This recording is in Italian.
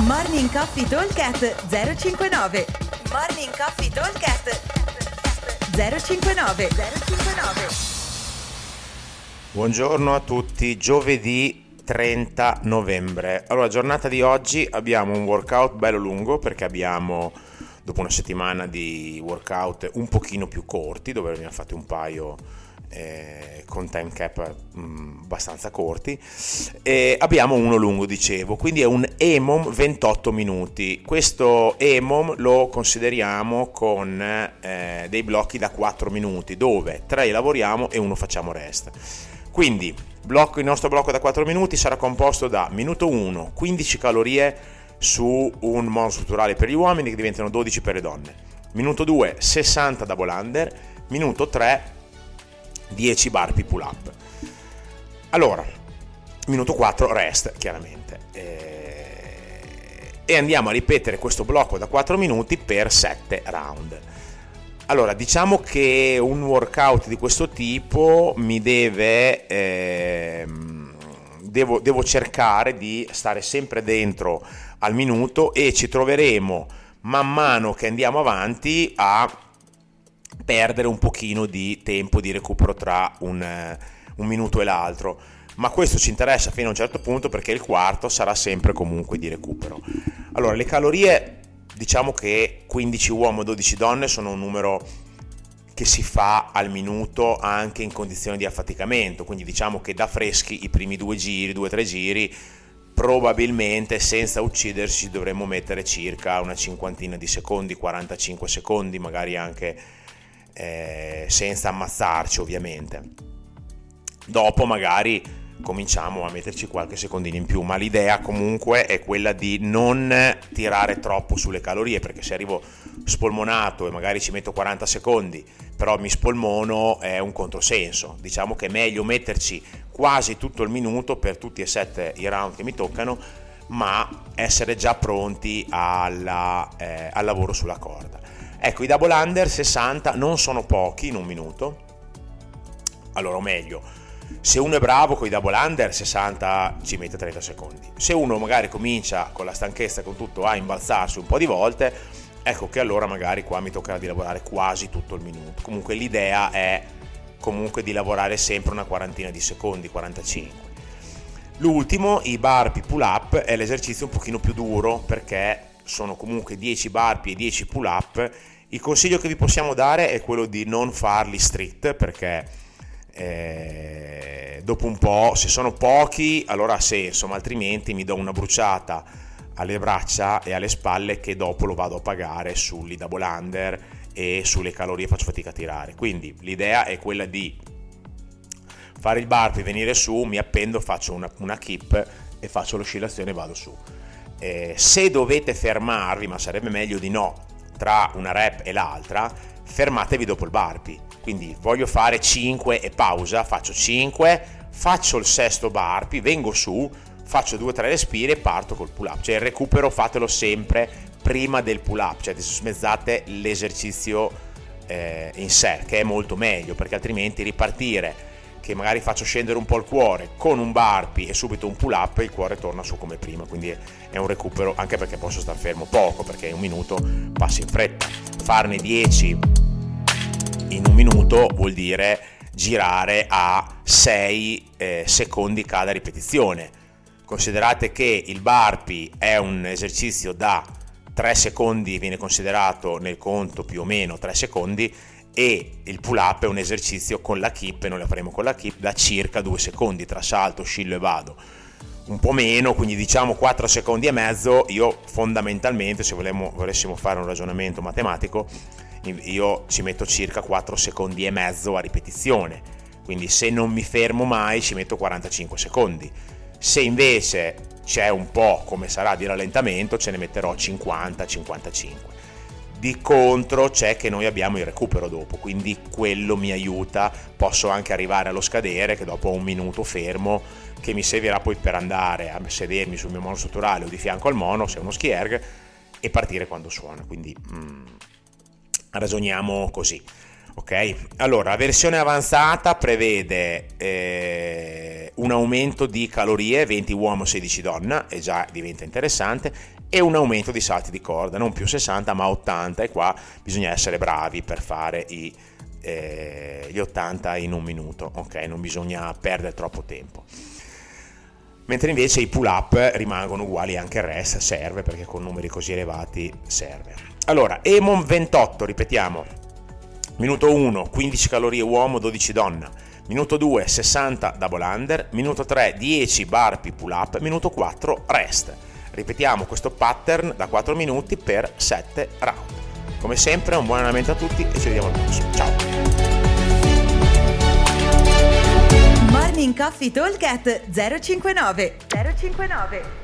Morning Coffee Talk @059. Morning Coffee Talk @059. Buongiorno a tutti, giovedì 30 novembre. Allora, giornata di oggi abbiamo un workout bello lungo perché abbiamo, dopo una settimana di workout un pochino più corti, dove ne abbiamo fatti un paio con time cap abbastanza corti, e abbiamo uno lungo, dicevo, quindi è un EMOM 28 minuti. Questo EMOM lo consideriamo con dei blocchi da 4 minuti, dove 3 lavoriamo e uno facciamo rest. Quindi il nostro blocco da 4 minuti sarà composto da minuto 1, 15 calorie su un monostrutturale per gli uomini, che diventano 12 per le donne. Minuto 2, 60 double under. Minuto 3, 10 burpee pull up. Allora, minuto 4, rest, chiaramente. E andiamo a ripetere questo blocco da 4 minuti per 7 round. Allora, diciamo che un workout di questo tipo mi deve... Devo cercare di stare sempre dentro al minuto, e ci troveremo man mano che andiamo avanti a perdere un pochino di tempo di recupero tra un minuto e l'altro, ma questo ci interessa fino a un certo punto, perché il quarto sarà sempre comunque di recupero. Allora, le calorie, diciamo che 15 uomo e 12 donne sono un numero che si fa al minuto anche in condizioni di affaticamento, quindi diciamo che da freschi i primi due o tre giri probabilmente, senza ucciderci, dovremmo mettere circa una cinquantina di secondi, 45 secondi magari, anche senza ammazzarci ovviamente. Dopo magari cominciamo a metterci qualche secondino in più, ma l'idea comunque è quella di non tirare troppo sulle calorie, perché se arrivo spolmonato e magari ci metto 40 secondi però mi spolmono, è un controsenso. Diciamo che è meglio metterci quasi tutto il minuto per tutti e 7 i round che mi toccano, ma essere già pronti al lavoro sulla corda. Ecco, i double under 60 non sono pochi in un minuto. Allora, o meglio, se uno è bravo con i double under 60 ci mette 30 secondi. Se uno magari comincia con la stanchezza, con tutto, a imbalzarsi un po' di volte, ecco che allora magari qua mi toccherà di lavorare quasi tutto il minuto. Comunque l'idea è comunque di lavorare sempre una quarantina di secondi, 45. L'ultimo, i burpee pull up, è l'esercizio un pochino più duro, perché sono comunque 10 burpee e 10 pull up. Il consiglio che vi possiamo dare è quello di non farli strict, perché dopo un po', se sono pochi allora ha senso, ma altrimenti mi do una bruciata alle braccia e alle spalle, che dopo lo vado a pagare sugli double under e sulle calorie faccio fatica a tirare. Quindi l'idea è quella di fare il burpee, venire su, mi appendo, faccio una kip e faccio l'oscillazione e vado su. Se dovete fermarvi, ma sarebbe meglio di no, tra una rep e l'altra, fermatevi dopo il burpee. Quindi voglio fare 5 e pausa, faccio 5, faccio il sesto burpee, vengo su, faccio 2-3 respiri e parto col pull up. Cioè il recupero fatelo sempre prima del pull up, cioè smezzate l'esercizio in sé, che è molto meglio, perché altrimenti ripartire che magari faccio scendere un po' il cuore con un burpee e subito un pull up, il cuore torna su come prima, quindi è un recupero, anche perché posso star fermo poco, perché un minuto passa in fretta. Farne 10 in un minuto vuol dire girare a 6 secondi cada ripetizione. Considerate che il burpee è un esercizio da 3 secondi, viene considerato nel conto più o meno 3 secondi, e il pull up è un esercizio con la kip, e noi la faremo con la kip, da circa 2 secondi tra salto, oscillo e vado, un po' meno, quindi diciamo 4 secondi e mezzo. Io fondamentalmente, se volessimo fare un ragionamento matematico, io ci metto circa 4 secondi e mezzo a ripetizione, quindi se non mi fermo mai ci metto 45 secondi. Se invece c'è un po', come sarà, di rallentamento, ce ne metterò 50-55. Di contro c'è che noi abbiamo il recupero dopo, quindi quello mi aiuta. Posso anche arrivare allo scadere, che dopo ho un minuto fermo, che mi servirà poi per andare a sedermi sul mio monostrutturale o di fianco al mono, se è uno skierg, e partire quando suona. Quindi ragioniamo così, ok? Allora, la versione avanzata prevede un aumento di calorie, 20 uomo 16 donna, e già diventa interessante, e un aumento di salti di corda, non più 60 ma 80, e qua bisogna essere bravi per fare gli 80 in un minuto, ok? Non bisogna perdere troppo tempo. Mentre invece i pull up rimangono uguali, anche il rest serve, perché con numeri così elevati serve. Allora, EMOM 28, ripetiamo, minuto 1 15 calorie uomo 12 donna, minuto 2 60 double under, minuto 3 10 burpee pull up, minuto 4 rest. Ripetiamo questo pattern da 4 minuti per 7 round. Come sempre un buon allenamento a tutti e ci vediamo al prossimo, ciao! Morning Coffee Talk @ 059.